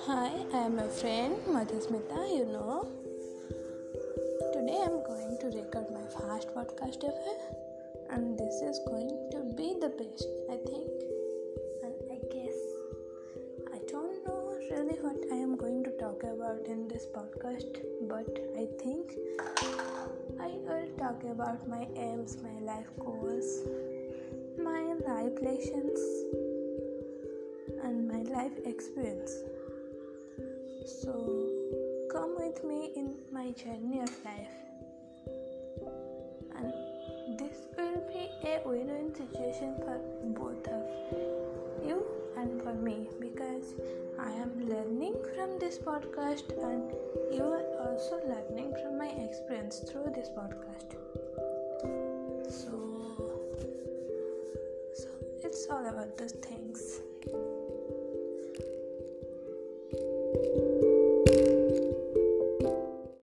Hi, I am your friend Madhusmita, you know. Today I am going to record my first podcast ever, and this is going to be the best, I think. And I guess I don't know really what I am going to talk about in this podcast, but I think I will talk about my aims, my life goals, my life lessons, and my life experience. So come with me in my journey of life. And this will be a win-win situation for both of you and for me, because I am learning from this podcast and you are also learning from my experience through this podcast. So it's all about those things.